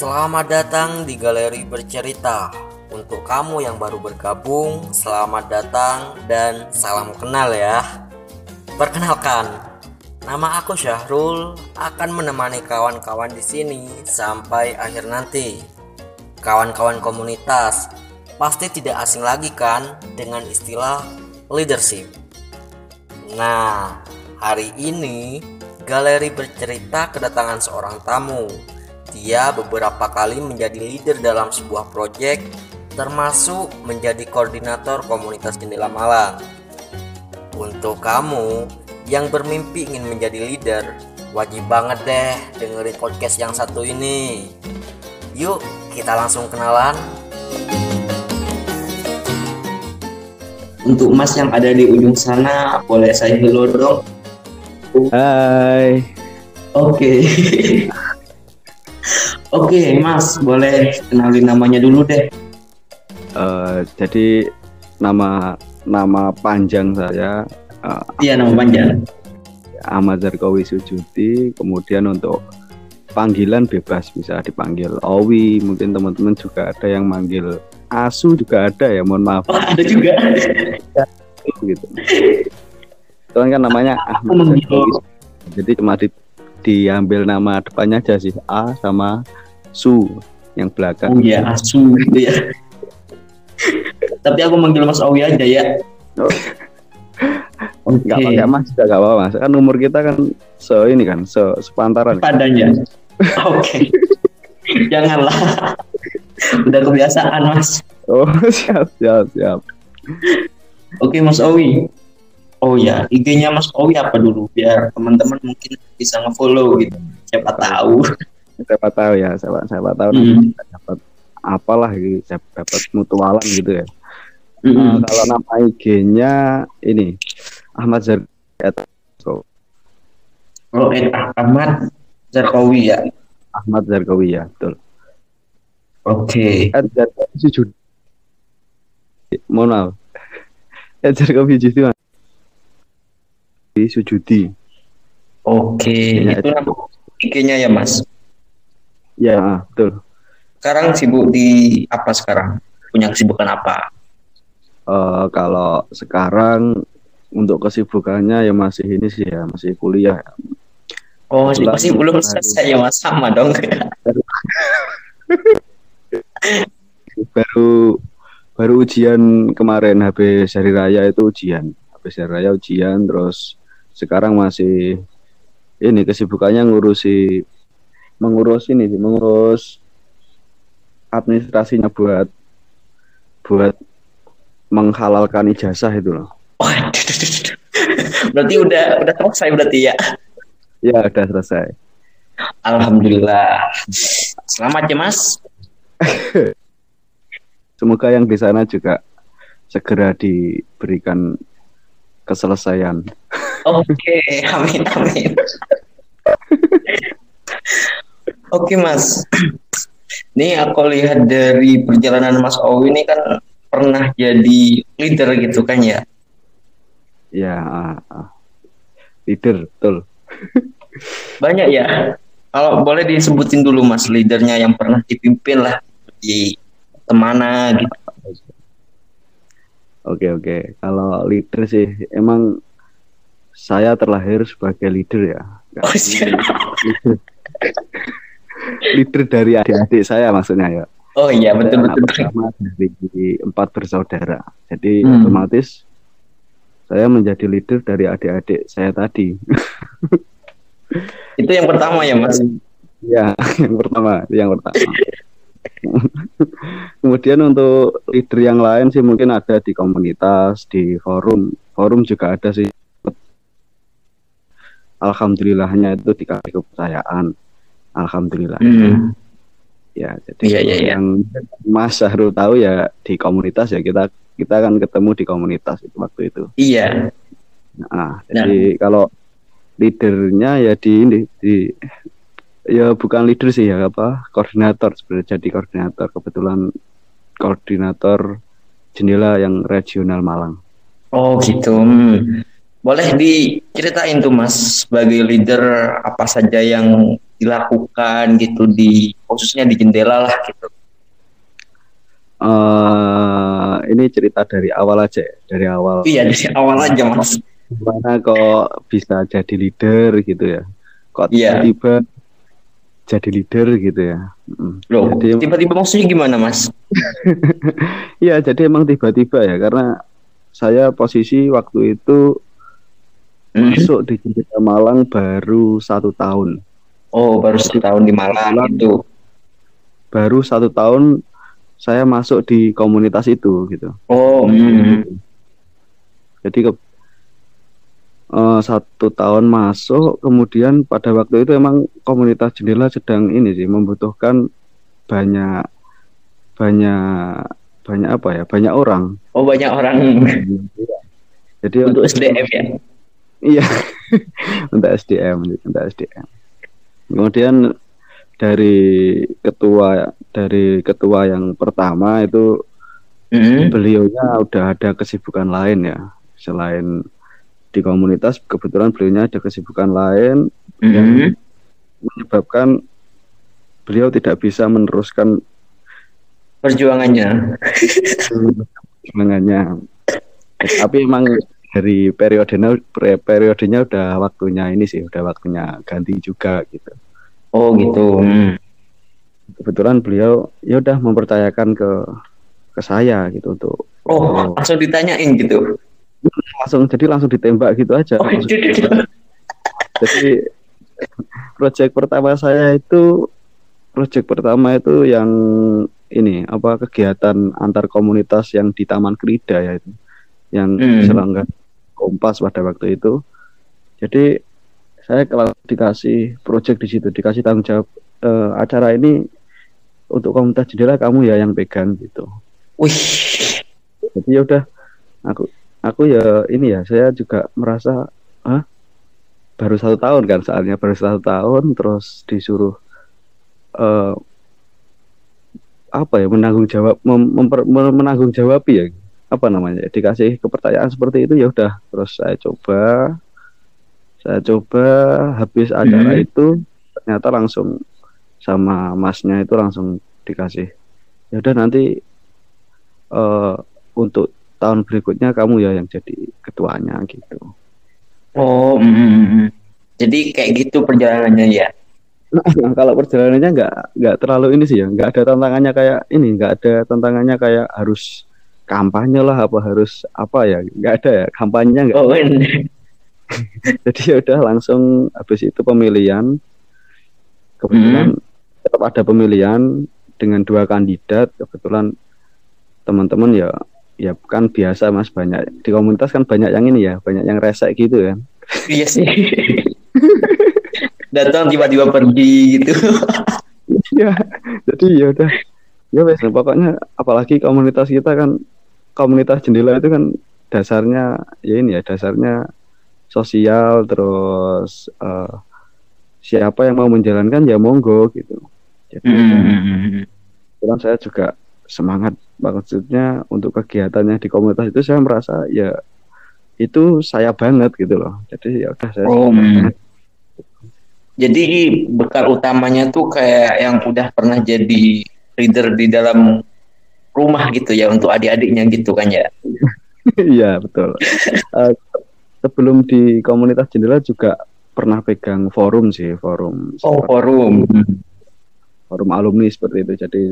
Selamat datang di Galeri Bercerita. Untuk kamu yang baru bergabung, selamat datang dan salam kenal ya. Perkenalkan, nama aku Syahrul, akan menemani kawan-kawan di sini sampai akhir nanti. Kawan-kawan komunitas pasti tidak asing lagi kan dengan istilah leadership. Nah, hari ini Galeri Bercerita kedatangan seorang tamu. Dia beberapa kali menjadi leader dalam sebuah proyek, termasuk menjadi koordinator komunitas Jendela Malang. Untuk kamu yang bermimpi ingin menjadi leader, wajib banget deh dengerin podcast yang satu ini. Yuk kita langsung kenalan. Untuk Mas yang ada di ujung sana, boleh saya hello dong? Hai. Oke. Oke, Mas, boleh kenalin namanya dulu deh. Jadi nama panjang saya. Iya, nama panjang. Ahmad Zarkawi Sujuti. Kemudian untuk panggilan bebas, bisa dipanggil Owi. Mungkin teman-teman juga ada yang manggil Asu juga ada ya. Mohon maaf. Oh, ada juga. Gitu. Soalnya kan namanya Ahmad Zarkawi. Jadi cuma diambil nama depannya aja sih, A sama Su yang belakang. Oh iya, Asu gitu ya. Tapi aku manggil Mas Owi aja ya. Enggak pakai Mas, enggak apa-apa Mas. Kan umur kita kan sepantaran. Padanya. Oke. Janganlah. Udah kebiasaan, Mas. Oh, siap. Oke, Mas Owi. Oh ya, IG-nya Mas Owi apa dulu biar teman-teman mungkin bisa nge-follow gitu. Siapa tahu ya, siapa tahu nanti dapat apalah gitu, dapat mutualan gitu ya. Kalau nama IG-nya ini Ahmad Zarkawi. Oh, Ahmad Zarkawi ya. Ahmad Zarkawi ya, betul. Oke. Zarkawi Sujuti. Mohon maaf. Zarkawi Sujuti. Sujudi. Oke, ya, itu nama IG-nya ya, Mas? Ya, betul. Sekarang sibuk di apa sekarang? Punya kesibukan apa? Kalau sekarang untuk kesibukannya ya masih ini sih ya, masih kuliah. Oh, masih belum selesai ya, Mas? Sama dong. baru ujian kemarin, habis hari raya ujian, terus sekarang masih ini kesibukannya mengurus administrasinya buat menghalalkan ijazah itu loh. Waduh. Berarti udah selesai berarti ya? Ya, udah selesai. Alhamdulillah. Selamat ya, Mas. Semoga yang di sana juga segera diberikan keselesaian. Oke, amin. Oke, Mas. Nih aku lihat dari perjalanan Mas Owi ini kan pernah jadi leader gitu kan ya? Ya, leader, betul. Banyak ya. Kalau boleh disebutin dulu Mas leadernya yang pernah dipimpin lah di kemana gitu. Oke. Kalau leader sih emang saya terlahir sebagai leader ya. Oh, leader dari adik-adik saya maksudnya ya. Oh iya, betul. Pertama dari 4 bersaudara. Jadi otomatis saya menjadi leader dari adik-adik saya tadi. Itu yang pertama ya, Mas? Ya, yang pertama. Kemudian untuk leader yang lain sih mungkin ada di komunitas, di forum juga ada sih. Alhamdulillahnya itu dikasih kepercayaan. Alhamdulillah. Ya, jadi yang Mas Syahrul tahu ya di komunitas ya kita akan ketemu di komunitas itu waktu itu. Iya. Nah, jadi kalau leadernya ya di ya bukan leader sih ya koordinator sebenarnya, jadi koordinator kebetulan koordinator Jendela yang regional Malang. Oh gitu. Boleh diceritain tuh Mas sebagai leader apa saja yang dilakukan gitu, di khususnya di Jendela lah gitu. Ini cerita dari awal aja ya? Dari awal. Iya, dari awal aja Mas. Gimana kok bisa jadi leader gitu ya? Kok tiba-tiba jadi leader gitu ya? Loh, jadi, tiba-tiba maksudnya gimana Mas? Iya, jadi emang tiba-tiba ya, karena saya posisi waktu itu masuk di Jendela Malang baru 1 tahun. Oh, baru 1 tahun di Malang itu. Baru 1 tahun saya masuk di komunitas itu gitu. Oh. Jadi ke 1 tahun masuk, kemudian pada waktu itu emang komunitas Jendela sedang ini sih membutuhkan banyak apa ya? Banyak orang. Oh, banyak orang. Jadi untuk SDM ya. Iya, untuk SDM. Kemudian dari ketua yang pertama itu beliaunya udah ada kesibukan lain ya, selain di komunitas kebetulan beliaunya ada kesibukan lain yang menyebabkan beliau tidak bisa meneruskan perjuangannya. Tapi emang dari periodenya udah waktunya ini sih, udah waktunya ganti juga gitu. Oh gitu. Kebetulan beliau ya udah mempercayakan ke saya gitu untuk. Oh, langsung ditanyain gitu. Langsung ditembak gitu aja. Oh, ditembak. Jadi proyek pertama itu yang ini apa, kegiatan antar komunitas yang di Taman Krida ya itu, yang diselenggarakan Kompas pada waktu itu. Jadi saya kalau dikasih proyek di situ, dikasih tanggung jawab acara ini untuk komunitas Jendela, kamu ya yang pegang gitu. Wih. Jadi ya udah aku ya ini ya, saya juga merasa baru 1 tahun kan, soalnya baru 1 tahun terus disuruh menanggung jawabi ya. Apa namanya, dikasih kepercayaan seperti itu, ya udah terus saya coba habis acara itu ternyata langsung sama masnya itu langsung dikasih, ya udah nanti untuk tahun berikutnya kamu ya yang jadi ketuanya gitu. Oh, jadi kayak gitu perjalanannya ya. Nah, kalau perjalanannya nggak terlalu ini sih ya, nggak ada tantangannya kayak harus kampanye lah, harus nggak ada ya kampanyenya. Oh, jadi ya udah langsung habis itu pemilihan, kebetulan tetap ada pemilihan dengan 2 kandidat. Kebetulan teman-teman ya kan biasa Mas, banyak di komunitas kan banyak yang ini ya, banyak yang resek gitu ya. Iya sih. Datang tiba-tiba pergi gitu. Iya. Jadi ya udah. Ya wes, pokoknya apalagi komunitas kita kan, komunitas Jendela itu kan dasarnya sosial, terus siapa yang mau menjalankan ya monggo gitu. Jadi kan saya juga semangat, maksudnya untuk kegiatannya di komunitas itu saya merasa ya itu saya banget gitu loh. Jadi ya udah saya. Jadi bekal utamanya tuh kayak yang udah pernah jadi leader di dalam rumah gitu ya, untuk adik-adiknya gitu kan ya. Iya. Betul. Sebelum di komunitas Jendela juga pernah pegang forum. Oh, forum alumni seperti itu. Jadi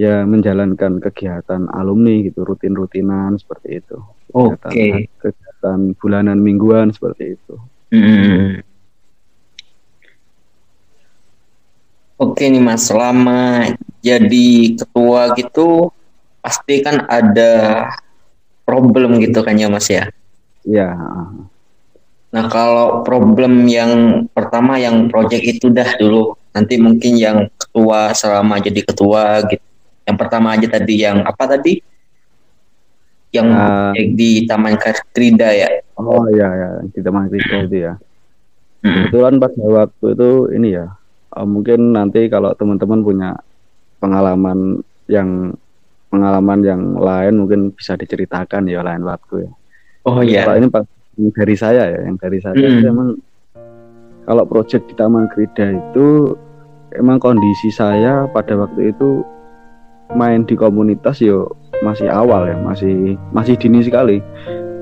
ya menjalankan kegiatan alumni gitu, rutin-rutinan seperti itu. Oke. Kegiatan bulanan, mingguan seperti itu. Oke nih Mas, selama jadi ketua gitu pasti kan ada problem gitu kan ya Mas ya? Iya. Nah, kalau problem yang pertama yang proyek itu dah dulu, nanti mungkin yang ketua selama jadi ketua gitu. Yang pertama aja tadi, yang apa tadi? Yang di Taman Krida ya? Oh iya, di Taman Krida itu ya. Kebetulan pada waktu itu ini ya, mungkin nanti kalau teman-teman punya pengalaman yang lain mungkin bisa diceritakan ya lain waktu ya. Oh iya. Kalau ini dari saya ya, yang dari saya itu emang Kalau proyek di Taman Krida itu emang kondisi saya pada waktu itu main di komunitas yo masih awal ya, masih dini sekali.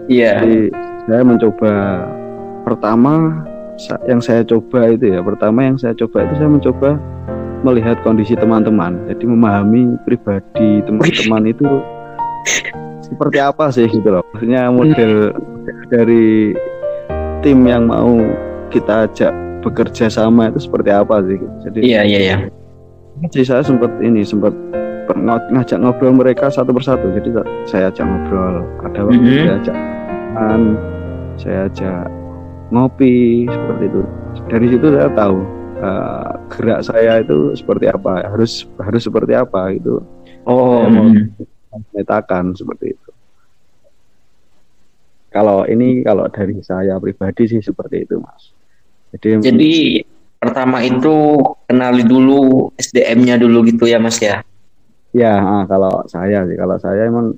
Iya. Jadi saya mencoba pertama yang saya coba itu saya mencoba melihat kondisi teman-teman. Jadi memahami pribadi teman-teman itu seperti apa sih gitu loh. Maksudnya model dari tim yang mau kita ajak bekerja sama itu seperti apa sih? Jadi iya. Jadi saya sempat ngajak ngobrol mereka satu persatu. Jadi saya ajak ngobrol, ada waktu saya ajak makan, saya ajak ngopi seperti itu. Dari situ saya tahu gerak saya itu seperti apa, harus seperti apa gitu. Oh, mau metakan seperti itu. Kalau dari saya pribadi sih seperti itu, Mas. Jadi pertama itu kenali dulu SDM-nya dulu gitu ya, Mas ya. Ya, kalau saya emang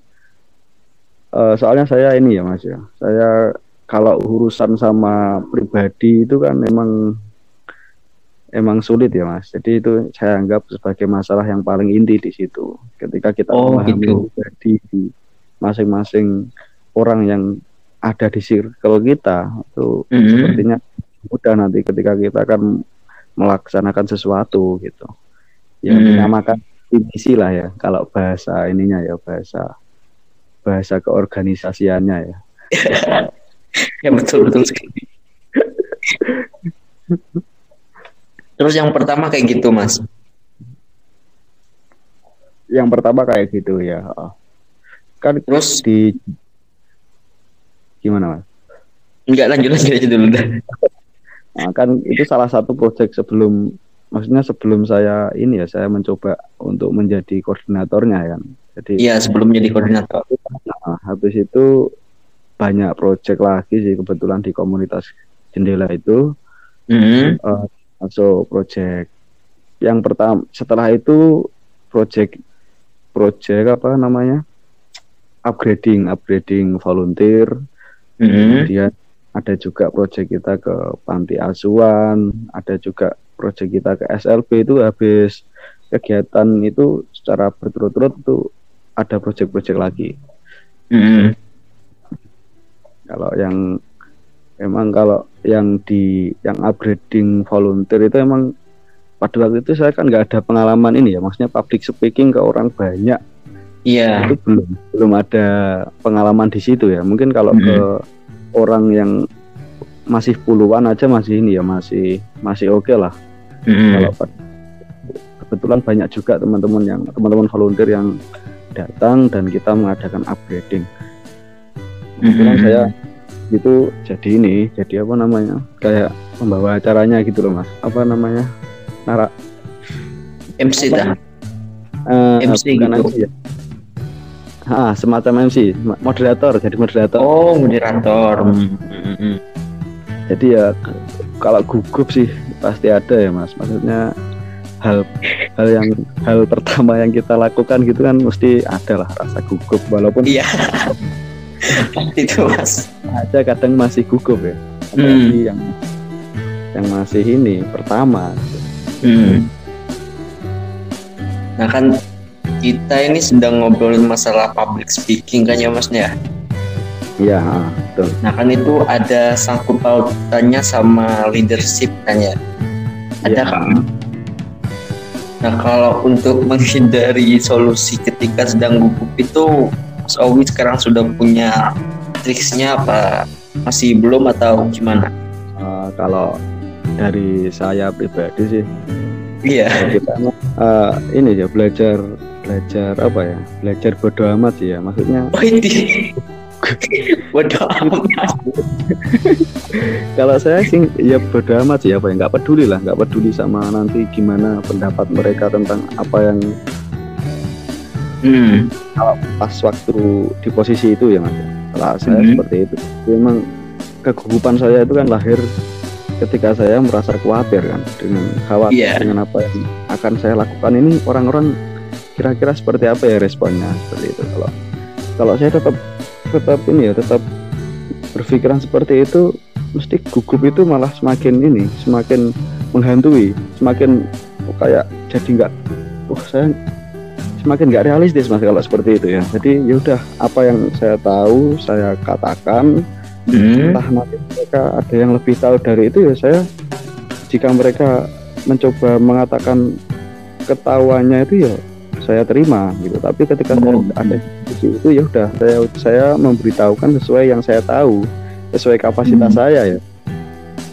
soalnya saya ini ya, Mas ya. Saya kalau urusan sama pribadi itu kan emang sulit ya, Mas. Jadi itu saya anggap sebagai masalah yang paling inti di situ. Ketika kita memahami pribadi di masing-masing orang yang ada di circle kita itu sepertinya mudah nanti ketika kita akan melaksanakan sesuatu gitu. Ya dinamakan misi lah ya, kalau bahasa ininya ya, bahasa keorganisasiannya ya. Ya betul sekali. Terus yang pertama kayak gitu, Mas. Yang pertama kayak gitu ya. Kan terus di gimana, Mas? Enggak, lanjut aja dulu dah. Nah, kan itu salah satu proyek sebelum saya ini ya, saya mencoba untuk menjadi koordinatornya kan. Jadi iya, sebelum menjadi koordinator. Nah, habis itu banyak proyek lagi sih kebetulan di komunitas Jendela itu. So proyek yang pertama setelah itu proyek apa namanya? upgrading volunteer. Kemudian ada juga proyek kita ke panti asuhan, ada juga proyek kita ke SLB. Itu habis kegiatan itu secara berturut-turut itu ada proyek-proyek lagi. Kalau yang upgrading volunteer itu emang pada waktu itu saya kan nggak ada pengalaman ini ya, maksudnya public speaking ke orang banyak. Iya. Itu belum ada pengalaman di situ ya. Mungkin kalau ke orang yang masih puluhan aja masih ini ya, masih oke lah. Kalau kebetulan banyak juga teman-teman volunteer yang datang dan kita mengadakan upgrading. Kebetulan saya itu jadi apa namanya, kayak pembawa acaranya gitu loh, Mas. Apa namanya, MC dah. MC gitu. MC, ya. Semacam MC, moderator. Oh, moderator. Jadi ya kalau gugup sih pasti ada ya, Mas. Maksudnya hal pertama yang kita lakukan gitu kan mesti ada lah rasa gugup, walaupun iya. Itu, Mas. Ada kadang masih gugup ya. Apalagi yang masih ini pertama. Nah kan kita ini sedang ngobrolin masalah public speaking kan ya, Mas ya? Iya, betul. Nah kan itu ada sangkut pautannya sama leadership kan ya? Ada ya. Kan? Nah kalau untuk menghindari solusi ketika sedang gugup itu, Mas Owi sekarang sudah punya triksnya apa? Masih belum atau gimana? Kalau dari saya pribadi sih, iya. Kita ini ya belajar apa ya? Belajar bodo amat sih ya, maksudnya. Bodo amat. Kalau saya sih ya bodo amat sih, apa ya? Nggak peduli sama nanti gimana pendapat mereka tentang apa yang. Kalau pas waktu di posisi itu ya, Mas. Kalau saya seperti itu. Memang kegugupan saya itu kan lahir ketika saya merasa khawatir kan, dengan khawatir dengan apa yang akan saya lakukan ini, orang-orang kira-kira seperti apa ya responnya, seperti itu. Kalau saya tetap ini ya, tetap berpikiran seperti itu, mesti gugup itu malah semakin ini, semakin menghantui, semakin kayak jadi nggak, saya semakin nggak realistis Mas kalau seperti itu ya. Jadi ya udah, apa yang saya tahu saya katakan, entah nanti mereka ada yang lebih tahu dari itu ya, saya jika mereka mencoba mengatakan ketahuannya itu ya saya terima gitu. Tapi ketika saya ada di itu ya udah, saya memberitahukan sesuai yang saya tahu, sesuai kapasitas saya ya.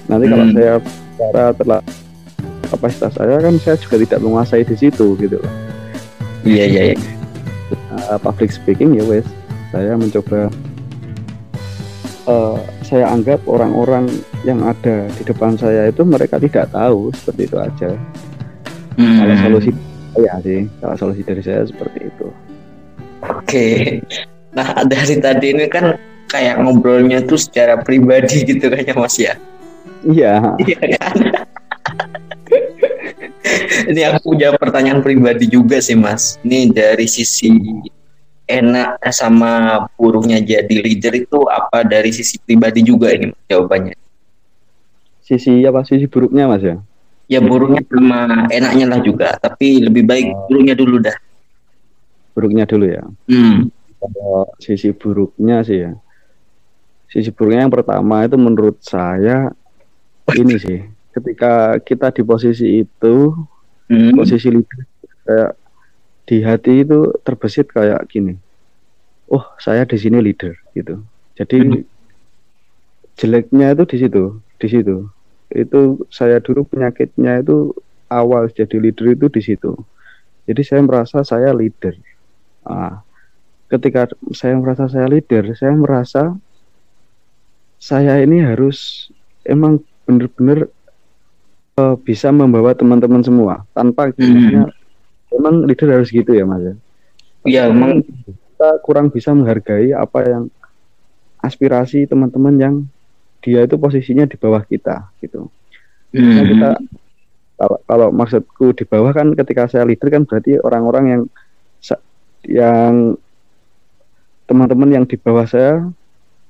Nanti kalau saya bicara telah kapasitas saya kan saya juga tidak menguasai di situ gitu loh. Iya. Public speaking ya wes, saya mencoba saya anggap orang-orang yang ada di depan saya itu mereka tidak tahu, seperti itu aja. Kalau solusi ya sih, kalau solusi dari saya seperti itu. Oke. Nah, dari tadi ini kan kayak ngobrolnya tuh secara pribadi gitu kan ya Mas ya? Iya. Iya kan? Ini aku punya pertanyaan pribadi juga sih Mas. Ini dari sisi enak sama buruknya jadi leader itu apa dari sisi pribadi juga ini Mas, jawabannya? Sisi apa? Sisi buruknya Mas ya? Ya buruknya sama enaknya lah juga, tapi lebih baik buruknya dulu dah. Buruknya dulu ya. Kalau sisi buruknya sih ya. Sisi buruknya yang pertama itu menurut saya ini sih, ketika kita di posisi itu, posisi leader kayak di hati itu terbesit kayak gini. Oh, saya di sini leader gitu. Jadi jeleknya itu di situ, di situ. Itu saya dulu penyakitnya itu awal jadi leader itu di situ. Jadi saya merasa saya leader. Nah, ketika saya merasa saya leader, saya merasa saya ini harus emang benar-benar bisa membawa teman-teman semua tanpa kayaknya emang leader harus gitu ya Mas. Iya, emang kita kurang bisa menghargai apa yang aspirasi teman-teman yang dia itu posisinya di bawah kita gitu. Nah, kita kalau maksudku di bawah kan ketika saya leader kan berarti orang-orang yang teman-teman yang di bawah saya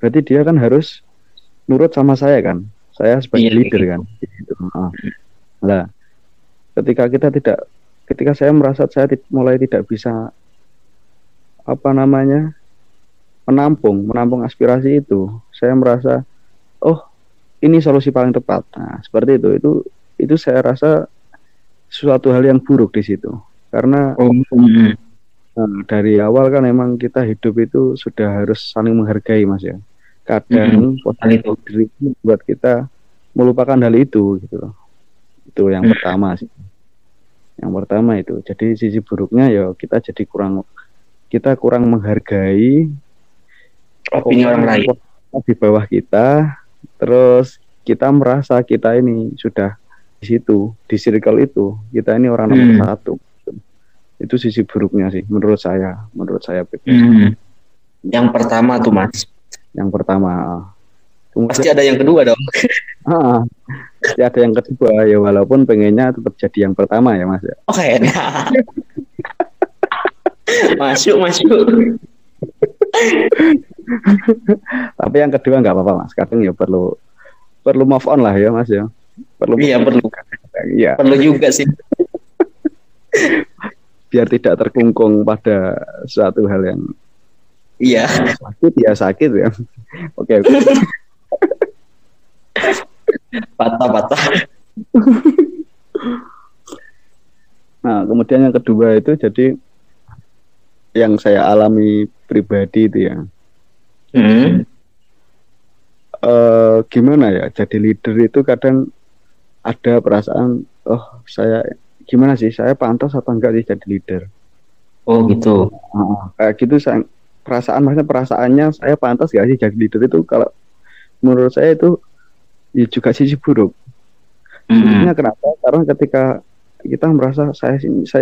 berarti dia kan harus nurut sama saya kan. Saya sebagai leader kan. Gitu. Nah, ketika saya merasa saya mulai tidak bisa menampung aspirasi itu, saya merasa oh, ini solusi paling tepat. Nah, seperti itu saya rasa suatu hal yang buruk di situ. Karena dari awal kan emang kita hidup itu sudah harus saling menghargai Mas ya. Kadang potensi diri buat kita melupakan hal itu gitu loh. Itu yang pertama sih. Yang pertama itu. Jadi sisi buruknya ya kita kurang menghargai opini orang lain di bawah kita. Terus kita merasa kita ini sudah di situ, di circle itu, kita ini orang nomor satu. Itu sisi buruknya sih, menurut saya. Yang pertama tuh Mas. Yang pertama. Kemudian, pasti ada yang kedua dong. Pasti ada yang kedua ya, walaupun pengennya tetap jadi yang pertama ya Mas. Oke. Nah. masuk. Tapi yang kedua nggak apa-apa Mas, kadang ya perlu move on lah ya Mas ya. Perlu juga sih. Biar tidak terkungkung pada suatu hal yang sakit ya. Oke. Patah. Nah, kemudian yang kedua itu jadi yang saya alami pribadi itu ya. Gimana ya, jadi leader itu kadang ada perasaan saya gimana sih, saya pantas atau enggak sih jadi leader. Gitu. Kayak gitu saya, perasaannya saya pantas enggak sih jadi leader, itu kalau menurut saya itu ya juga sisi buruk. Sebenarnya kenapa? Karena ketika kita merasa saya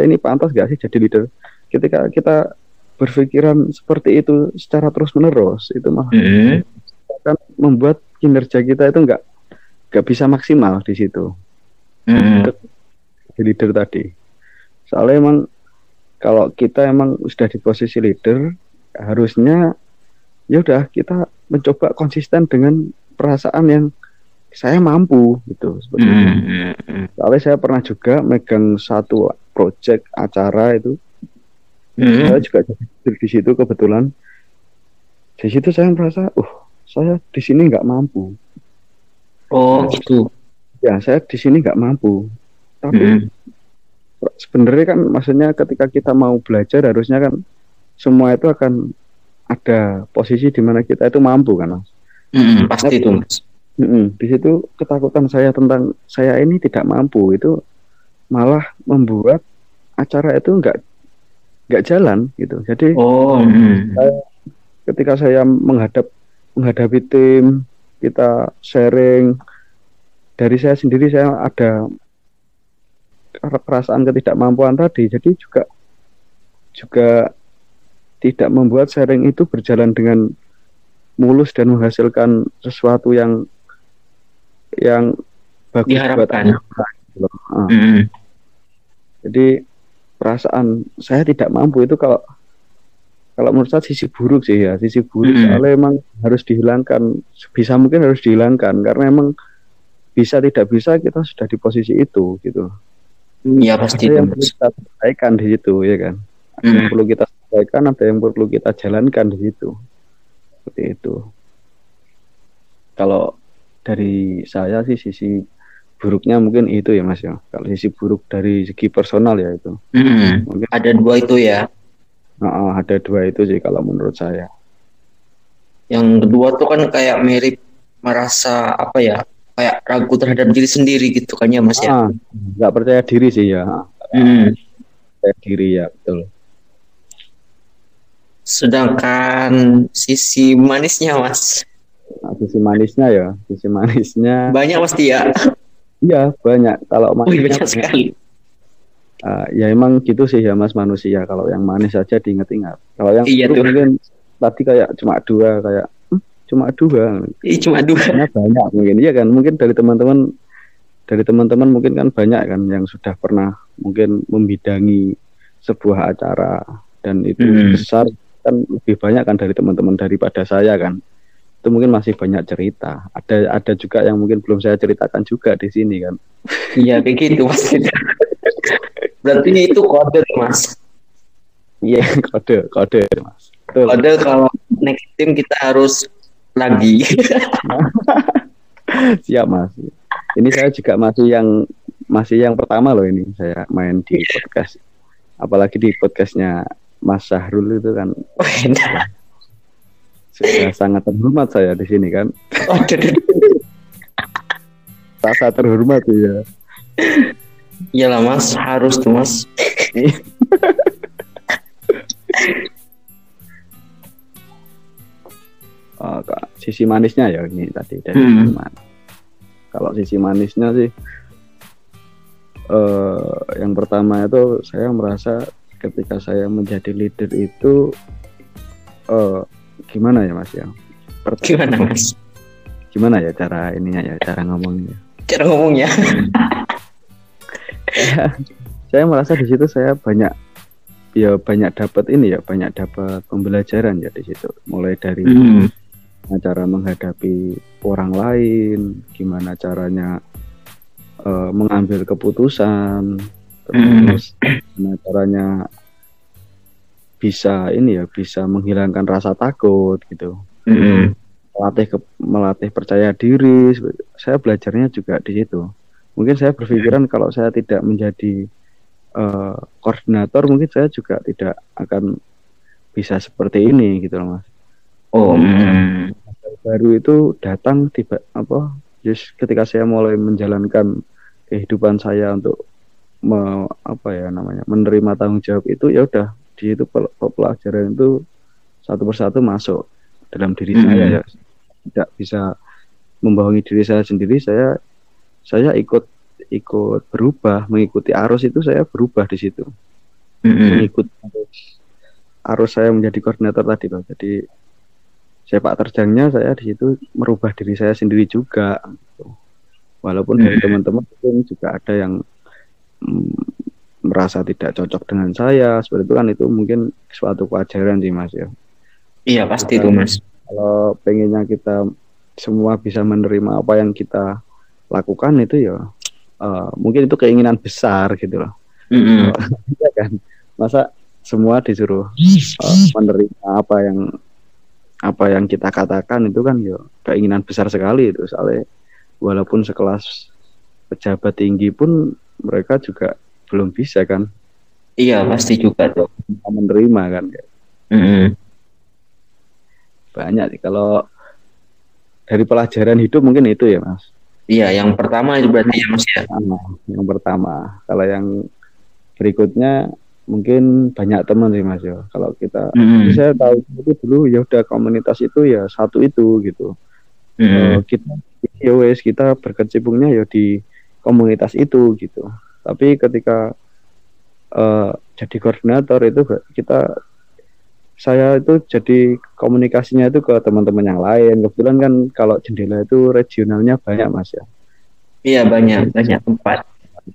ini pantas enggak sih jadi leader, ketika kita berpikiran seperti itu secara terus-menerus itu malah akan membuat kinerja kita itu nggak bisa maksimal di situ. Di leader tadi. Soalnya emang kalau kita emang sudah di posisi leader harusnya ya udah kita mencoba konsisten dengan perasaan yang saya mampu gitu sebetulnya. Soalnya saya pernah juga megang satu project acara itu, saya juga di situ kebetulan. Di situ saya merasa, saya di sini nggak mampu. Oh gitu. Ya, saya di sini nggak mampu. Tapi sebenarnya kan, maksudnya ketika kita mau belajar harusnya kan semua itu akan ada posisi di mana kita itu mampu kan, Mas. Pasti itu, Mas. Di situ ketakutan saya tentang saya ini tidak mampu itu malah membuat acara itu nggak jalan gitu. Jadi saya, ketika saya menghadapi tim, kita sharing, dari saya sendiri saya ada perasaan ketidakmampuan tadi. Jadi juga tidak membuat sharing itu berjalan dengan mulus dan menghasilkan sesuatu yang bagus diharapkan buat anak. Jadi perasaan saya tidak mampu itu kalau menurut saya sisi buruk sih ya, sisi buruk. Soalnya emang harus dihilangkan, sebisa mungkin harus dihilangkan, karena emang bisa tidak bisa kita sudah di posisi itu gitu. Iya pasti. Ada yang perlu kita selesaikan di situ ya kan. Ada yang perlu kita selesaikan, ada yang perlu kita jalankan di situ. Seperti itu. Kalau dari saya sih sisi buruknya mungkin itu ya Mas ya. Kalau sisi buruk dari segi personal ya itu. Mungkin ada dua itu ya. Ada dua itu sih kalau menurut saya. Yang kedua tuh kan kayak mirip merasa apa ya? Kayak ragu terhadap diri sendiri gitu kan ya Mas ya. Enggak percaya diri sih ya. Percaya diri ya, betul. Sedangkan sisi manisnya Mas. Sisi manisnya ya, sisi manisnya. Banyak pasti ya. Iya, banyak. Kalau manis banyak sekali. Ya emang gitu sih ya Mas, manusia kalau yang manis saja diingat-ingat. Kalau yang mungkin tadi kayak cuma dua. Banyak mungkin, iya kan? Mungkin dari teman-teman mungkin kan banyak kan yang sudah pernah mungkin membidangi sebuah acara dan itu besar kan, lebih banyak kan dari teman-teman daripada saya kan. Itu mungkin masih banyak cerita. Ada juga yang mungkin belum saya ceritakan juga di sini kan. Iya begitu maksudnya. Berarti itu kode Mas. Iya kode Mas. Betul. Kode kalau next team kita harus lagi. Siap Mas. Ini saya juga masih yang pertama loh ini saya main di podcast. Apalagi di podcastnya Mas Syahrul itu kan. Sudah sangat terhormat saya di sini kan. Rasa terhormat ya. Iyalah Mas, harus tuh Mas. Sisi manisnya ya ini tadi dari teman. Kalau sisi manisnya sih yang pertama itu saya merasa ketika saya menjadi leader itu gimana ya Mas ya? Gimana Mas? Gimana ya cara ininya ya, cara ngomongnya? Saya merasa di situ saya banyak dapat pembelajaran ya di situ, mulai dari cara menghadapi orang lain, gimana caranya mengambil keputusan, terus gimana caranya bisa menghilangkan rasa takut gitu, melatih percaya diri. Saya belajarnya juga di situ. Mungkin saya berpikiran kalau saya tidak menjadi koordinator, mungkin saya juga tidak akan bisa seperti ini gitu loh Mas. Baru itu datang ketika saya mulai menjalankan kehidupan saya untuk menerima tanggung jawab itu, ya udah di itu pelajaran itu satu persatu masuk dalam diri saya ya. Tidak bisa membohongi diri saya sendiri, saya ikut berubah, mengikuti arus itu saya berubah di situ. Mengikuti arus saya menjadi koordinator tadi loh. Jadi sepak terjangnya saya di situ merubah diri saya sendiri juga. Walaupun dari teman-teman juga ada yang merasa tidak cocok dengan saya, seperti itu kan, itu mungkin suatu pelajaran sih Mas ya. Iya pasti itu Mas. Kalau pengennya kita semua bisa menerima apa yang kita lakukan itu ya mungkin itu keinginan besar gitu loh. Ya kan? Masa semua disuruh menerima apa yang kita katakan itu kan ya keinginan besar sekali itu. Soalnya walaupun sekelas pejabat tinggi pun mereka juga belum bisa kan. Iya pasti juga tuh menerima kan. Banyak sih kalau dari pelajaran hidup mungkin itu ya Mas. Iya yang pertama itu berarti ya Mas ya. Yang pertama. Kalau yang berikutnya mungkin banyak teman sih Mas ya. Kalau kita saya tahu itu dulu ya udah komunitas itu ya satu itu gitu. Kita berkecimpungnya ya di komunitas itu gitu. Tapi ketika jadi koordinator itu saya itu jadi komunikasinya itu ke teman-teman yang lain. Kebetulan kan kalau Jendela itu regionalnya banyak Mas ya. Iya banyak tempat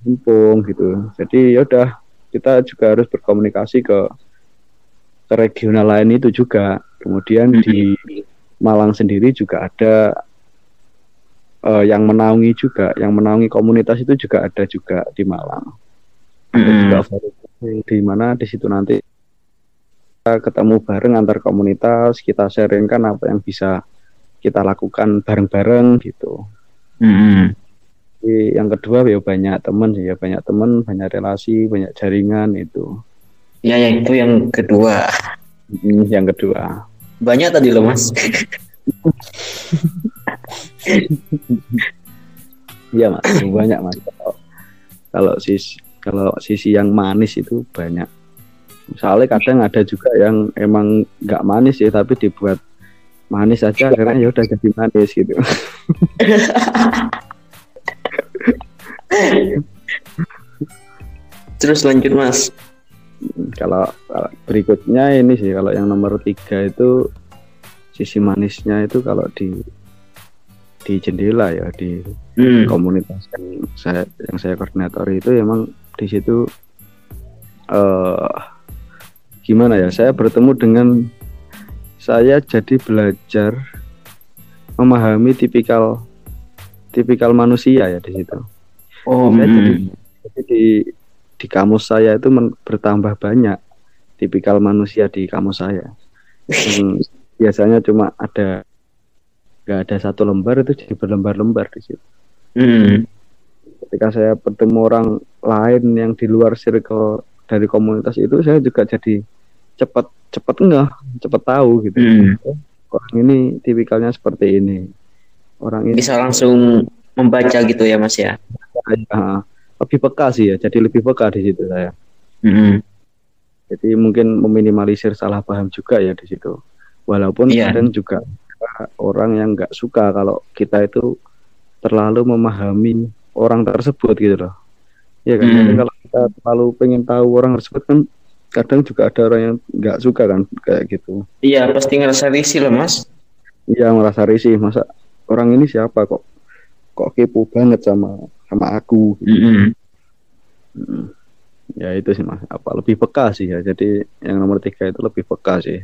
kumpul gitu. Jadi ya udah kita juga harus berkomunikasi ke regional lain itu juga. Kemudian di Malang sendiri juga ada yang menaungi juga, yang menaungi komunitas itu juga ada juga di Malang. Di mana di situ nanti kita ketemu bareng antar komunitas, kita sharingkan apa yang bisa kita lakukan bareng-bareng gitu. Jadi yang kedua ya banyak teman, banyak relasi, banyak jaringan itu. Ya itu yang kedua. Banyak tadi loh Mas. Iya Mas, banyak Mas. Kalau sisi yang manis itu banyak. Soalnya kadang ada juga yang emang nggak manis ya, tapi dibuat manis aja karena ya udah jadi manis gitu. Terus lanjut Mas. Kalau berikutnya ini sih, kalau yang nomor 3 itu sisi manisnya itu kalau di Jendela ya, di komunitas yang saya koordinatori itu emang di situ gimana ya, saya jadi belajar memahami tipikal manusia ya di situ. Jadi di kamus saya itu bertambah banyak tipikal manusia di kamus saya. Biasanya cuma nggak ada satu lembar, itu jadi berlembar-lembar di situ. Ketika saya bertemu orang lain yang di luar circle dari komunitas itu, saya juga jadi cepat tahu gitu. Orang ini tipikalnya seperti ini. Orang ini bisa langsung membaca gitu ya Mas ya. Lebih peka sih ya, jadi lebih peka di situ saya. Jadi mungkin meminimalisir salah paham juga ya di situ. Walaupun kadang juga orang yang nggak suka kalau kita itu terlalu memahami orang tersebut gitu loh. Ya kan, kalau kita terlalu pengen tahu orang tersebut kan kadang juga ada orang yang nggak suka kan kayak gitu. Iya pasti ngerasa risih loh Mas. Iya ngerasa risih, masa orang ini siapa kok kepo banget sama aku. Ya itu sih Mas, lebih peka sih ya. Jadi yang nomor 3 itu lebih peka sih.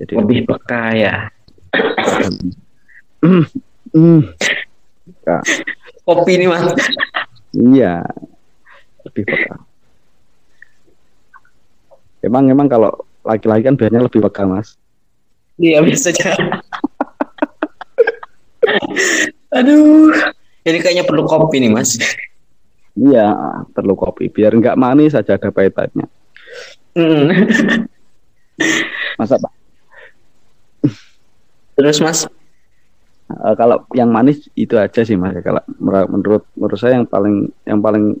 Jadi lebih peka ya. Nah. Kopi nih Mas. Iya lebih peka. Emang kalau laki-laki kan biasanya lebih peka Mas. Iya biasanya. Aduh. Jadi kayaknya perlu kopi nih Mas. Iya perlu kopi biar nggak manis aja ada pahitnya. Masa Pak. Terus Mas, kalau yang manis itu aja sih Mas. Kalau menurut saya yang paling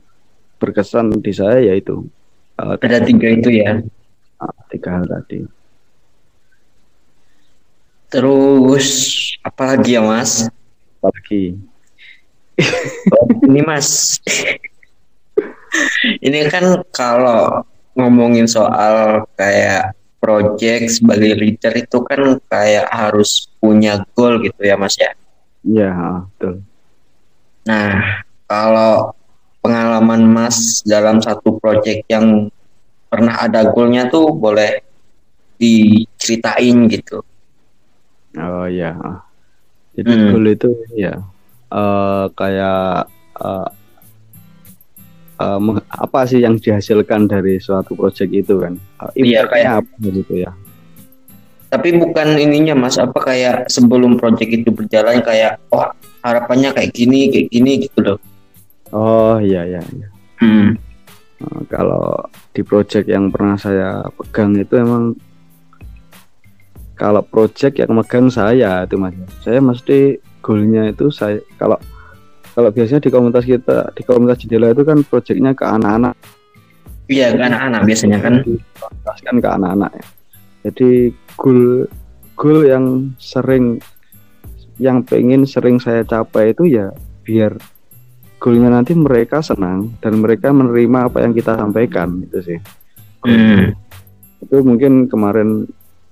berkesan di saya yaitu ada 3 itu ya. 3 hal tadi. Terus apa lagi ya Mas? Apalagi. Ini Mas, ini kan kalau ngomongin soal kayak project sebagai leader itu kan kayak harus punya goal gitu ya Mas ya. Iya betul. Nah kalau pengalaman Mas dalam satu project yang pernah ada goalnya tuh boleh diceritain gitu. Oh iya. Jadi goal itu ya kayak apa sih yang dihasilkan dari suatu proyek itu kan? Iya kayak apa gitu ya. Tapi bukan ininya Mas, apa kayak sebelum proyek itu berjalan kayak oh harapannya kayak gini gitu loh. Oh iya iya. Kalau di proyek yang pernah saya pegang itu emang kalau proyek yang megang saya itu Mas. Saya mesti goalnya itu saya kalau biasanya di komunitas kita, di komunitas Jendela itu kan proyeknya ke anak-anak. Iya, ke anak-anak biasanya kan. Dijelaskan ke anak-anak ya. Jadi goal yang pengen sering saya capai itu ya biar goalnya nanti mereka senang dan mereka menerima apa yang kita sampaikan gitu sih. Itu mungkin kemarin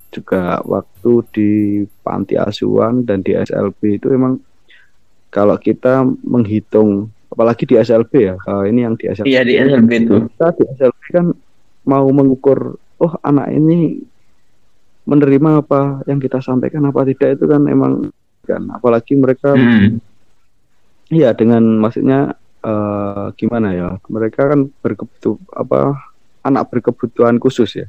juga waktu di panti asuhan dan di SLB itu emang kalau kita menghitung, apalagi di SLB ya, kalau ini yang di SLB. Iya, di SLB itu. Kita di SLB kan mau mengukur, oh anak ini menerima apa yang kita sampaikan apa tidak itu kan emang kan, apalagi mereka, iya dengan maksudnya gimana ya, mereka kan anak berkebutuhan khusus ya,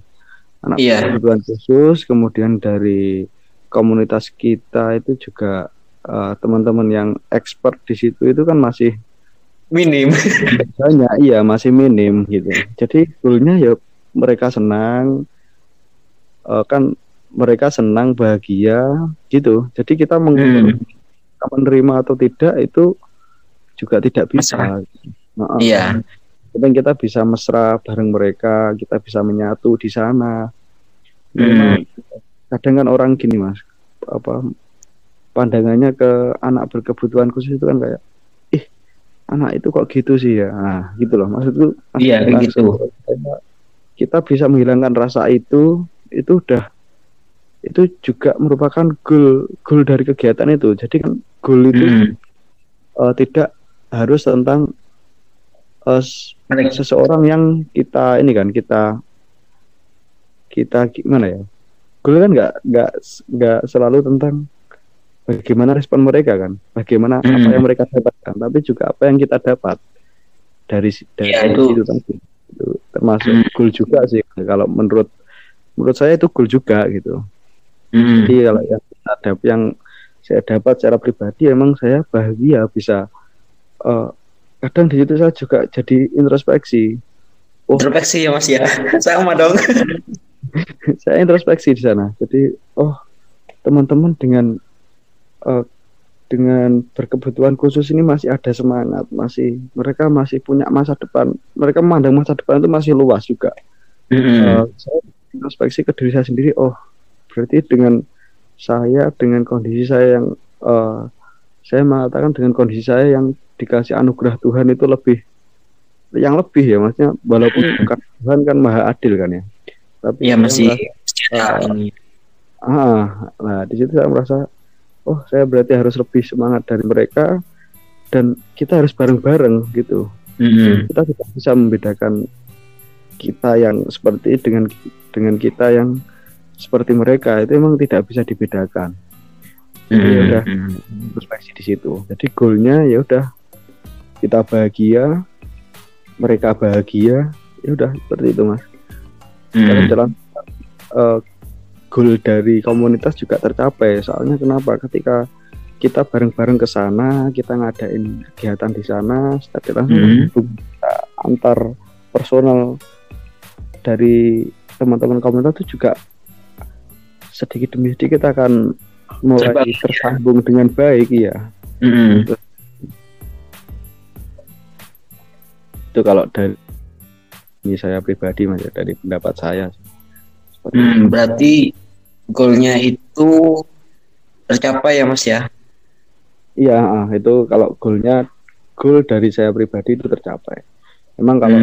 berkebutuhan khusus, kemudian dari komunitas kita itu juga. Teman-teman yang expert di situ itu kan masih minim, biasanya iya masih minim gitu. Jadi goalnya ya mereka senang, kan mereka senang bahagia gitu. Jadi kita menerima atau tidak itu juga tidak bisa. Iya. Tapi kita bisa mesra bareng mereka, kita bisa menyatu di sana. Kadang kan orang gini Mas, apa? Pandangannya ke anak berkebutuhan khusus itu kan kayak anak itu kok gitu sih ya, nah gitu loh maksudku. Iya gitu, kita bisa menghilangkan rasa itu udah, itu juga merupakan goal dari kegiatan itu. Jadi kan goal itu tidak harus tentang seseorang yang kita ini kan, kita gimana ya, goal kan nggak selalu tentang bagaimana respon mereka kan, bagaimana apa yang mereka dapatkan, tapi juga apa yang kita dapat dari ya, itu tadi. Itu termasuk goal juga sih kalau menurut saya itu goal juga gitu. Jadi kalau yang saya dapat secara pribadi emang saya bahagia bisa kadang di situ saya juga jadi introspeksi. Oh, introspeksi ya Mas ya. Sama dong. Saya introspeksi di sana. Jadi oh, teman-teman dengan berkebutuhan khusus ini masih ada semangat, mereka masih punya masa depan, mereka memandang masa depan itu masih luas juga. Saya introspeksi ke diri saya sendiri, oh berarti dengan kondisi saya yang saya mengatakan dengan kondisi saya yang dikasih anugerah Tuhan itu lebih ya maksudnya, walaupun Tuhan kan maha adil kan ya, tapi ya masih nah di situ saya merasa oh saya berarti harus lebih semangat dari mereka dan kita harus bareng-bareng gitu. Kita tidak bisa membedakan kita yang seperti dengan kita yang seperti mereka, itu memang tidak bisa dibedakan. Ya udah perspektif di situ. Jadi goalnya ya udah kita bahagia, mereka bahagia, ya udah seperti itu Mas. Jalan-jalan goal dari komunitas juga tercapai. Soalnya kenapa? Ketika kita bareng-bareng ke sana, kita ngadain kegiatan di sana, setelah kita antar personal dari teman-teman komunitas itu juga sedikit demi sedikit kita akan mulai tersambung dengan baik ya. Itu kalau dari ini saya pribadi Mas, dari pendapat saya. Berarti goalnya itu tercapai ya Mas ya? Iya, itu kalau goal dari saya pribadi itu tercapai. Emang kalau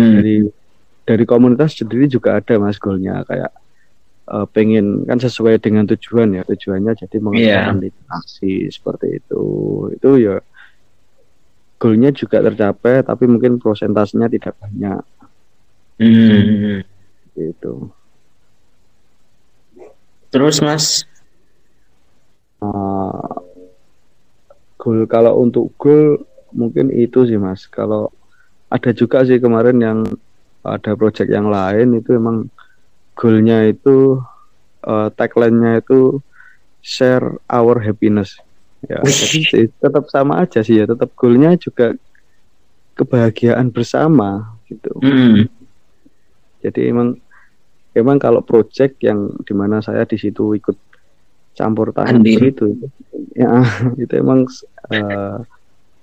dari komunitas sendiri juga ada Mas goalnya, kayak pengen kan sesuai dengan tujuan ya, tujuannya jadi mengembangkan literasi seperti itu. Itu ya goalnya juga tercapai, tapi mungkin prosentasenya tidak banyak. Gitu. Terus Mas goal, kalau untuk goal mungkin itu sih Mas. Kalau ada juga sih kemarin yang ada project yang lain itu emang goalnya itu tagline-nya itu share our happiness ya. Tetap sama aja sih ya, tetap goalnya juga kebahagiaan bersama gitu. Jadi emang kalau project yang dimana saya di situ ikut campur tangan itu ya, itu emang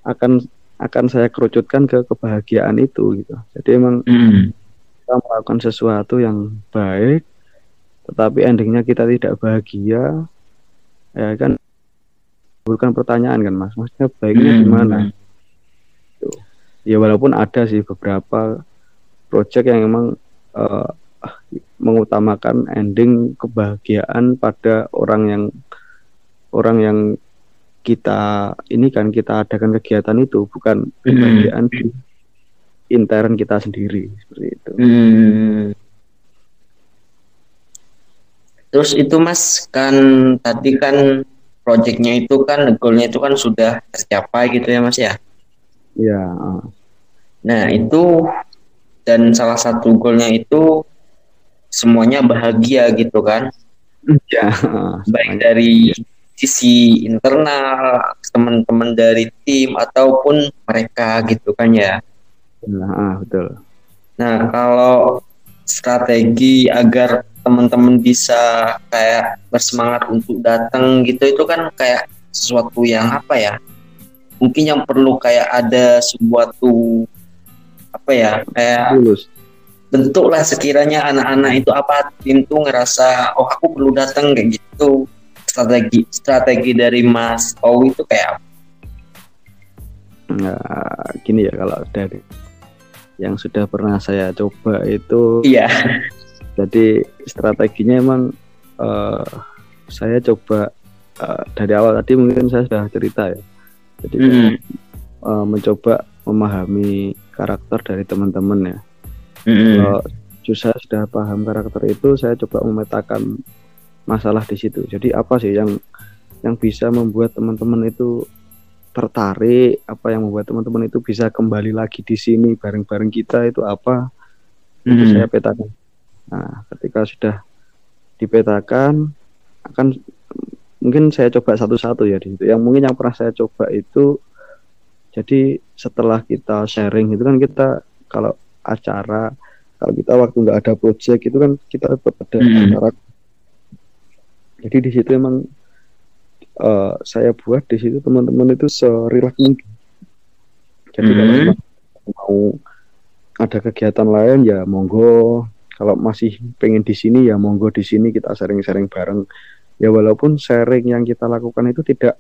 akan saya kerucutkan ke kebahagiaan itu gitu. Jadi emang kita melakukan sesuatu yang baik, tetapi endingnya kita tidak bahagia ya kan, bukan pertanyaan kan Mas, maksudnya baiknya gimana tuh. Ya walaupun ada sih beberapa project yang emang mengutamakan ending kebahagiaan pada orang yang kita ini kan, kita adakan kegiatan itu bukan kebahagiaan di intern kita sendiri seperti itu. Terus itu Mas, kan tadi kan proyeknya itu kan goalnya itu kan sudah tercapai gitu ya Mas ya? Iya. Nah itu, dan salah satu goalnya itu semuanya bahagia gitu kan ya, baik dari sisi internal teman-teman dari tim ataupun mereka gitu kan ya. Nah betul. Nah kalau strategi agar teman-teman bisa kayak bersemangat untuk datang gitu, itu kan kayak sesuatu yang apa ya, mungkin yang perlu kayak ada suatu apa ya kayak Bulus. Bentuklah sekiranya anak-anak itu apa, tim tuh ngerasa oh aku perlu datang kayak gitu. Strategi dari Mas Owi itu kayak apa? Nah, gini ya, kalau dari yang sudah pernah saya coba itu iya. Jadi strateginya emang saya coba dari awal, tadi mungkin saya sudah cerita ya. Jadi mencoba memahami karakter dari teman-teman ya. Kalau saya sudah paham karakter itu, saya coba memetakan masalah di situ. Jadi apa sih yang bisa membuat teman-teman itu tertarik, apa yang membuat teman-teman itu bisa kembali lagi di sini bareng-bareng kita itu apa? Itu saya petakan. Nah, ketika sudah dipetakan, akan mungkin saya coba satu-satu ya di situ. Yang mungkin yang pernah saya coba itu, jadi setelah kita sharing itu kan, kita kalau acara, kalau kita waktu nggak ada project itu kan kita tetap ada acara. Jadi di situ emang saya buat di situ teman-teman itu serilaks mungkin. Jadi kalau mau ada kegiatan lain ya monggo, kalau masih pengen di sini ya monggo di sini, kita sharing-sharing bareng ya. Walaupun sharing yang kita lakukan itu tidak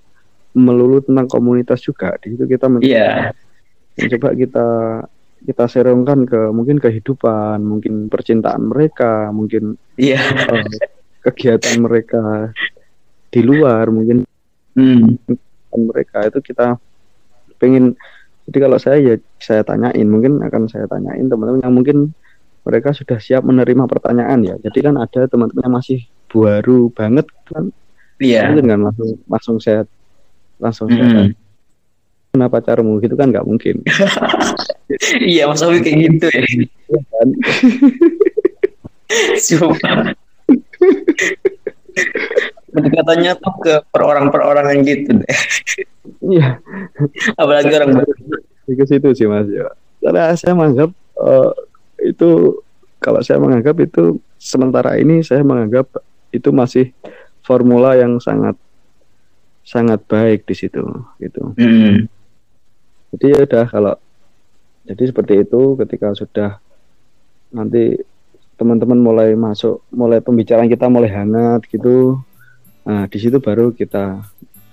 melulu tentang komunitas juga, di situ kita mencoba kita serongkan ke mungkin kehidupan, mungkin percintaan mereka, mungkin kegiatan mereka di luar, mungkin mereka itu kita pengen. Jadi kalau saya ya saya akan tanyain teman-teman yang mungkin mereka sudah siap menerima pertanyaan ya. Jadi kan ada teman-teman yang masih baru banget kan, mungkin kan langsung saya kenapa pacarmu gitu kan nggak mungkin. Iya Mas Owi kayak gitu ya. Siapa? Pendekatannya tuh ke orang-perorangan gitu deh. Iya. Apalagi orang baru. Ke situ sih Mas. Karena saya menganggap itu sementara ini saya menganggap itu masih formula yang sangat sangat baik di situ gitu. Jadi ya udah, kalau jadi seperti itu, ketika sudah nanti teman-teman mulai masuk, mulai pembicaraan kita mulai hangat gitu. Nah, di situ baru kita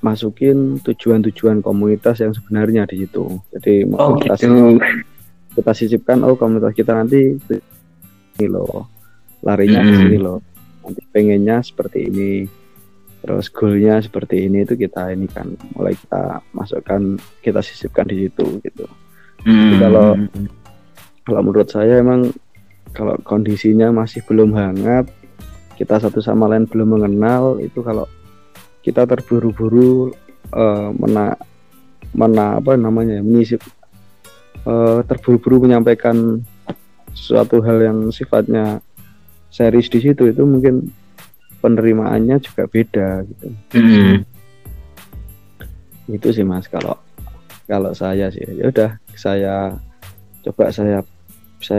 masukin tujuan-tujuan komunitas yang sebenarnya di situ. Jadi kita sisipkan, oh komunitas kita nanti ini loh, larinya di sini loh. Nanti pengennya seperti ini. Terus goalnya seperti ini, itu kita ini kan mulai kita masukkan, kita sisipkan di situ gitu. Jadi kalau menurut saya emang kalau kondisinya masih belum hangat, kita satu sama lain belum mengenal, itu kalau kita terburu-buru terburu-buru menyampaikan suatu hal yang sifatnya serius di situ, itu mungkin penerimaannya juga beda gitu. Itu sih Mas, kalau saya sih ya udah, saya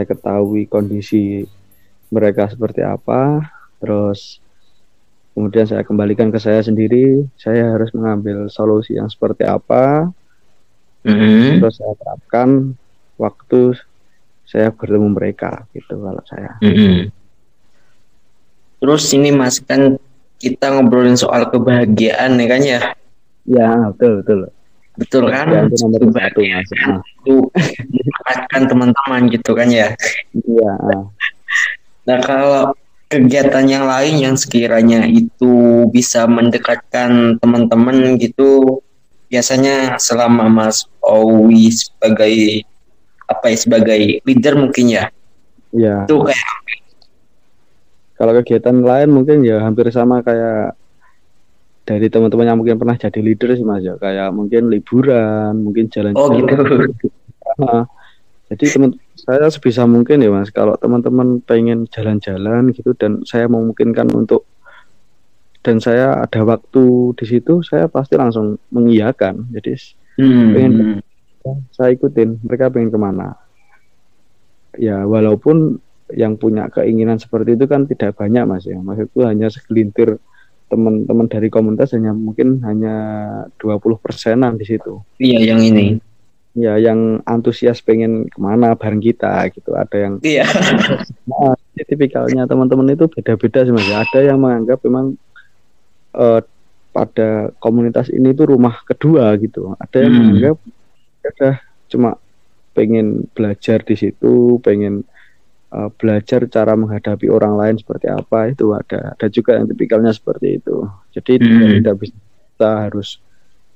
ketahui kondisi mereka seperti apa, terus kemudian saya kembalikan ke saya sendiri, saya harus mengambil solusi yang seperti apa. Terus saya terapkan waktu saya bertemu mereka gitu kalau saya. Terus ini Mas, kan kita ngobrolin soal kebahagiaan ya kan ya? Ya betul kan? Kebahagiaan itu mendapatkan teman-teman gitu kan ya? Iya. Nah kalau kegiatan yang lain yang sekiranya itu bisa mendekatkan teman-teman gitu, biasanya selama Mas Owi sebagai sebagai leader mungkin ya? Iya. Itu kayak kalau kegiatan lain mungkin ya hampir sama kayak dari teman-teman yang mungkin pernah jadi leader sih Mas ya, kayak mungkin liburan, mungkin jalan-jalan. Oh gitu. Jadi saya sebisa mungkin ya Mas, kalau teman-teman pengen jalan-jalan gitu dan saya memungkinkan untuk, dan saya ada waktu di situ, saya pasti langsung mengiyakan. Jadi pengen saya ikutin mereka pengen kemana. Ya walaupun yang punya keinginan seperti itu kan tidak banyak Mas ya, maksudku hanya segelintir teman-teman dari komunitas, hanya mungkin hanya 20%-an di situ. Iya yang ini. Ya yang antusias pengen kemana bareng kita gitu, ada yang iya. Nah, tipikalnya teman-teman itu beda-beda sih Mas. Ada yang menganggap memang pada komunitas ini itu rumah kedua gitu, ada yang menganggap udah cuma pengen belajar di situ, pengen belajar cara menghadapi orang lain seperti apa, itu ada juga yang tipikalnya seperti itu. Jadi tidak bisa kita harus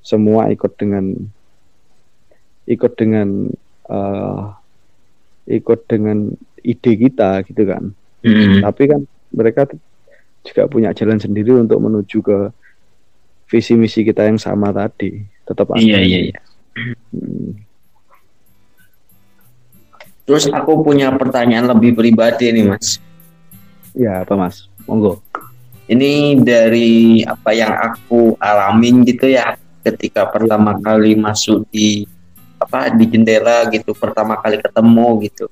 semua ikut dengan ide kita gitu kan. Tapi kan mereka juga punya jalan sendiri untuk menuju ke visi misi kita yang sama tadi, tetap ada. Iya. Terus aku punya pertanyaan lebih pribadi nih Mas. Ya apa Mas? Monggo. Ini dari apa yang aku alamin gitu ya, ketika pertama kali masuk di di Jendela gitu, pertama kali ketemu gitu.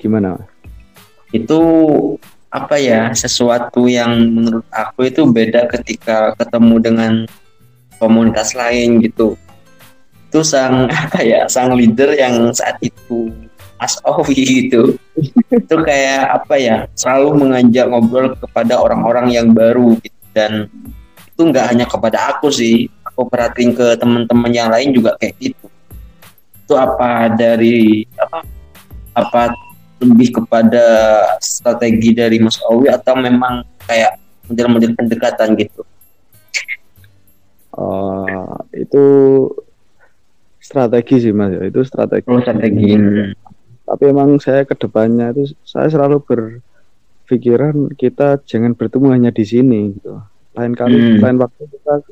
Gimana? Itu sesuatu yang menurut aku itu beda ketika ketemu dengan komunitas lain gitu. Itu sang leader yang saat itu Mas Owi gitu. Itu selalu mengajak ngobrol kepada orang-orang yang baru gitu, dan itu nggak hanya kepada aku sih, aku perhatiin ke teman-teman yang lain juga kayak gitu. Itu lebih kepada strategi dari Mas Owi atau memang kayak model-model pendekatan gitu? Itu strategi sih Mas, itu strategi. Oh, strategi. Tapi emang saya kedepannya itu saya selalu berpikiran kita jangan bertemu hanya di sini gitu. Lain kali, lain waktu kita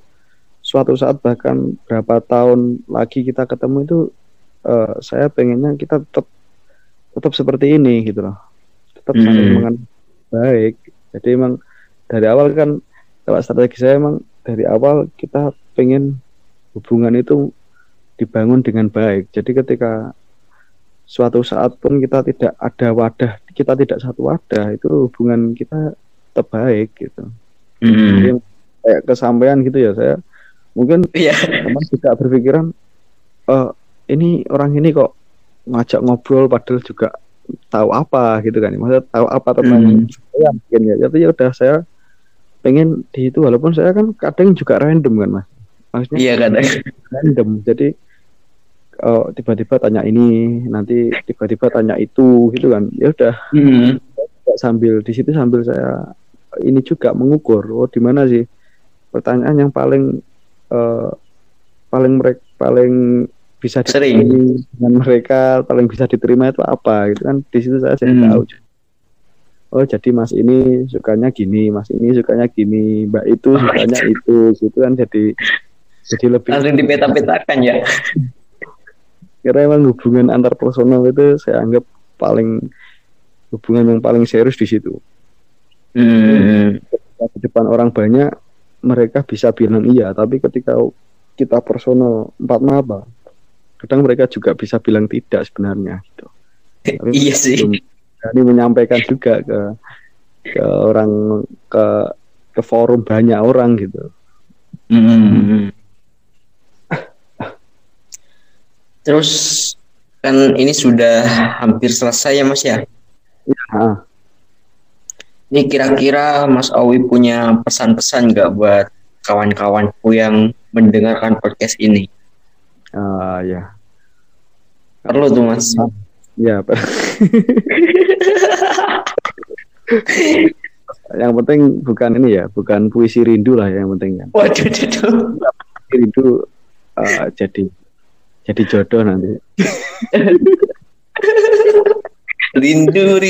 suatu saat bahkan berapa tahun lagi kita ketemu itu saya pengennya kita tetap seperti ini gitu loh, tetap saling mengenal baik. Jadi emang dari awal kan kalau strategi saya emang dari awal kita pengen hubungan itu dibangun dengan baik. Jadi ketika suatu saat pun kita tidak ada wadah, kita tidak satu wadah, itu hubungan kita tetap baik gitu. Jadi kayak kesampaian gitu ya saya. Mungkin teman juga berpikiran ini orang ini kok ngajak ngobrol padahal juga tahu apa gitu kan. Maksudnya tahu apa tentang saya mungkin ya. Tapi ya udah saya pengen di itu, walaupun saya kan kadang juga random kan Mas. Maksudnya iya kadang random. Jadi tiba-tiba tanya ini, nanti tiba-tiba tanya itu gitu kan. Ya udah. Sambil di situ sambil saya ini juga mengukur di mana sih pertanyaan yang paling bisa diterima dengan mereka, paling bisa diterima itu apa gitu kan. Di situ saya tahu. Oh, jadi Mas ini sukanya gini, Mas ini sukanya gini, Mbak itu sukanya itu gitu kan. Jadi Jadi lebih langsung dipeta-petakan ya. Karena emang hubungan antar personal itu saya anggap paling hubungan yang paling serius di situ. Ketika di depan orang banyak mereka bisa bilang iya, tapi ketika kita personal empat maba, kadang mereka juga bisa bilang tidak sebenarnya gitu. Tapi iya sih. Jadi menyampaikan juga ke orang ke forum banyak orang gitu. Terus kan ini sudah hampir selesai ya Mas ya? Ya. Ini kira-kira Mas Owi punya pesan-pesan nggak buat kawan-kawanku yang mendengarkan podcast ini? Ya. Perlu tuh Mas. Ya. Yang penting bukan ini ya, bukan puisi rindu lah yang penting kan. Waduh, puisi rindu jadi jodoh nanti. Rindu.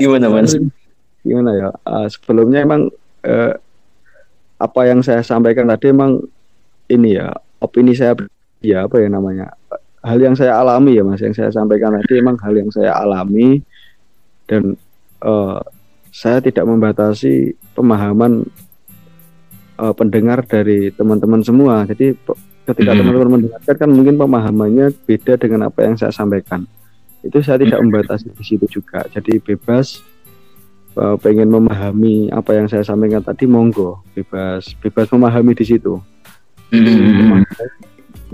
Gimana ya? Sebelumnya emang apa yang saya sampaikan tadi emang ini ya, opini saya ya, apa ya namanya? Hal yang saya alami ya Mas, yang saya sampaikan tadi emang hal yang saya alami dan saya tidak membatasi pemahaman pendengar dari teman-teman semua. Jadi ketika teman-teman mendengarkan kan mungkin pemahamannya beda dengan apa yang saya sampaikan. Itu saya tidak membatasi di situ juga. Jadi bebas, pengen memahami apa yang saya sampaikan tadi monggo, bebas memahami di situ.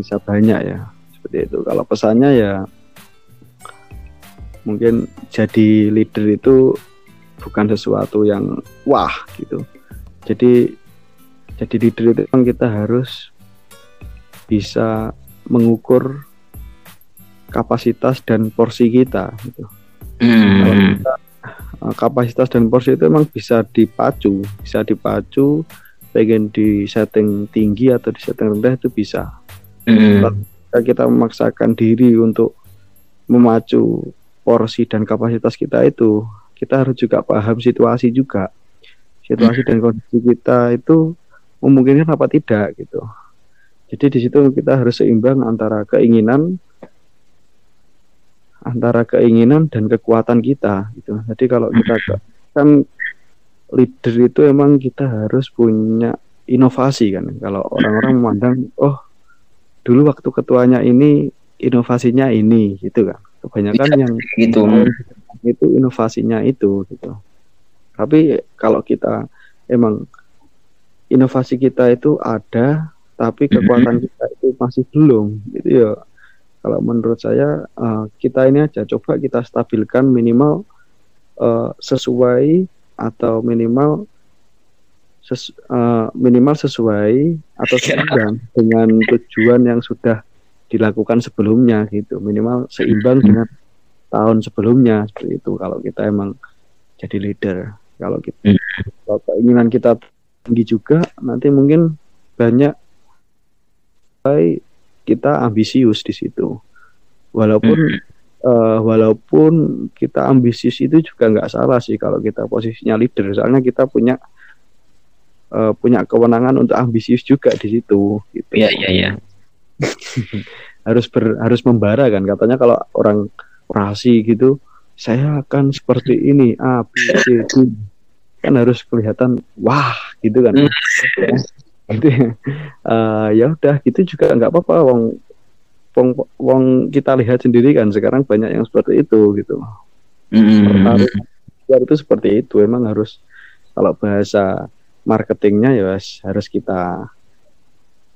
Bisa banyak ya seperti itu. Kalau pesannya ya mungkin jadi leader itu bukan sesuatu yang wah gitu. Jadi leader itu kan kita harus bisa mengukur kapasitas dan porsi kita gitu. Kalau kita, kapasitas dan porsi itu memang bisa dipacu pengen di setting tinggi atau di setting rendah itu bisa. Ketika kita memaksakan diri untuk memacu porsi dan kapasitas kita itu, kita harus juga paham situasi dan kondisi kita itu memungkinkan apa tidak gitu. Jadi di situ kita harus seimbang antara keinginan dan kekuatan kita gitu. Jadi kalau kita kan leader itu emang kita harus punya inovasi kan. Kalau orang-orang memandang dulu waktu ketuanya ini inovasinya ini gitu kan. Kebanyakan yang gitu itu inovasinya itu gitu. Tapi kalau kita emang inovasi kita itu ada tapi kekuatan kita itu masih belum gitu ya. Kalau menurut saya kita ini aja coba kita stabilkan minimal sesuai atau minimal sesuai atau seimbang dengan tujuan yang sudah dilakukan sebelumnya gitu. Minimal seimbang dengan tahun sebelumnya seperti itu kalau kita emang jadi leader. Kalau keinginan kita tinggi juga nanti mungkin banyak kita ambisius di situ, walaupun kita ambisius itu juga nggak salah sih kalau kita posisinya leader, soalnya kita punya kewenangan untuk ambisius juga di situ. Gitu. Iya. harus membara kan, katanya kalau orang orasi gitu, saya akan seperti ini, A, B, C, D, kan harus kelihatan wah gitu kan. Jadi ya udah gitu juga nggak apa-apa, wong kita lihat sendiri kan sekarang banyak yang seperti itu gitu. Pertarungan itu seperti itu emang harus, kalau bahasa marketingnya ya harus kita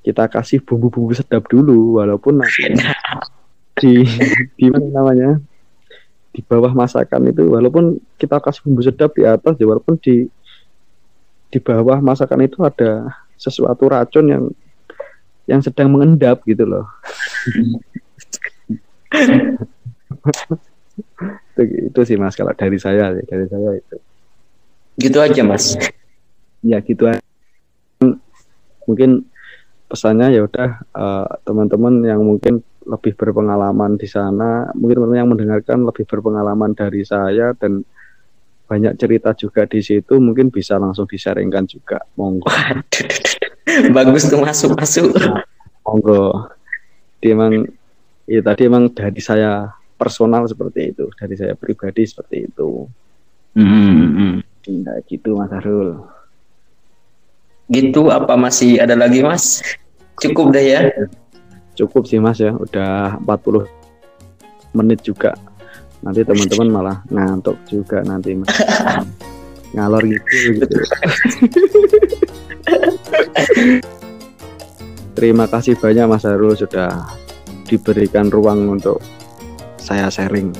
kasih bumbu-bumbu sedap dulu walaupun nanti di bawah masakan itu, walaupun kita kasih bumbu sedap di atas ya, walaupun di bawah masakan itu ada sesuatu racun yang sedang mengendap gitu loh. itu sih Mas, kalau dari saya itu. Gitu aja Mas. Ya gitu aja. Mungkin pesannya ya udah teman-teman yang mungkin lebih berpengalaman di sana, mungkin teman-teman yang mendengarkan lebih berpengalaman dari saya dan banyak cerita juga di situ, mungkin bisa langsung disaringkan juga, monggo. Bagus tuh, masuk. Monggo. Tadi emang dari saya personal seperti itu, dari saya pribadi seperti itu. Nah, gitu Mas Harul. Gitu, apa masih ada lagi Mas? Cukup deh ya. Cukup sih Mas ya, udah 40 menit juga. Nanti teman-teman malah ngantuk juga nanti Mas. Ngalor gitu. Terima kasih banyak Mas Harul sudah diberikan ruang untuk saya sharing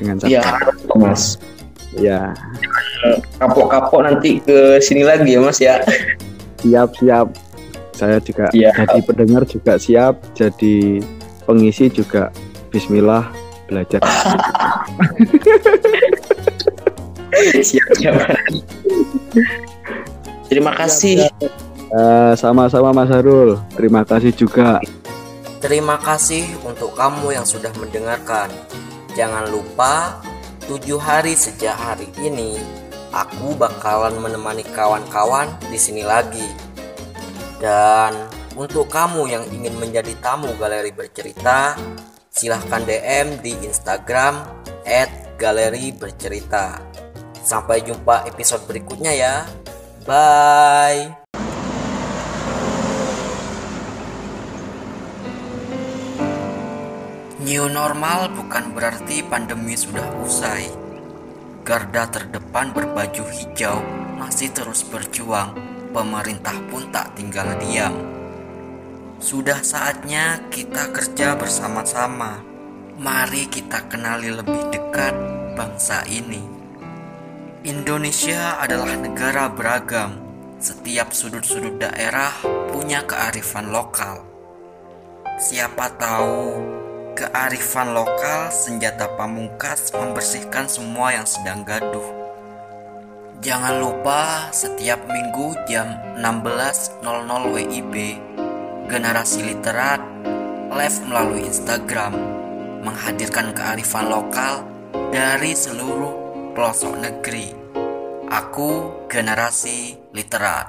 dengan saya. Iya, Mas. Ya. Kapok-kapok nanti ke sini lagi ya Mas ya. Siap. Saya juga jadi pendengar juga siap, jadi pengisi juga bismillah belajar. Siap. Terima kasih. Sama-sama Mas Harul. Terima kasih juga. Terima kasih untuk kamu yang sudah mendengarkan. Jangan lupa 7 hari sejak hari ini aku bakalan menemani kawan-kawan di sini lagi. Dan untuk kamu yang ingin menjadi tamu Galeri Bercerita, silahkan DM di Instagram @galeribercerita. Sampai jumpa episode berikutnya ya. Bye. New normal bukan berarti pandemi sudah usai. Garda terdepan berbaju hijau masih terus berjuang. Pemerintah pun tak tinggal diam. Sudah saatnya kita kerja bersama-sama. Mari kita kenali lebih dekat bangsa ini. Indonesia adalah negara beragam. Setiap sudut-sudut daerah punya kearifan lokal. Siapa tahu kearifan lokal senjata pamungkas membersihkan semua yang sedang gaduh. Jangan lupa setiap minggu jam 16.00 WIB Generasi Literat live melalui Instagram menghadirkan kearifan lokal dari seluruh pelosok negeri. Aku Generasi Literat.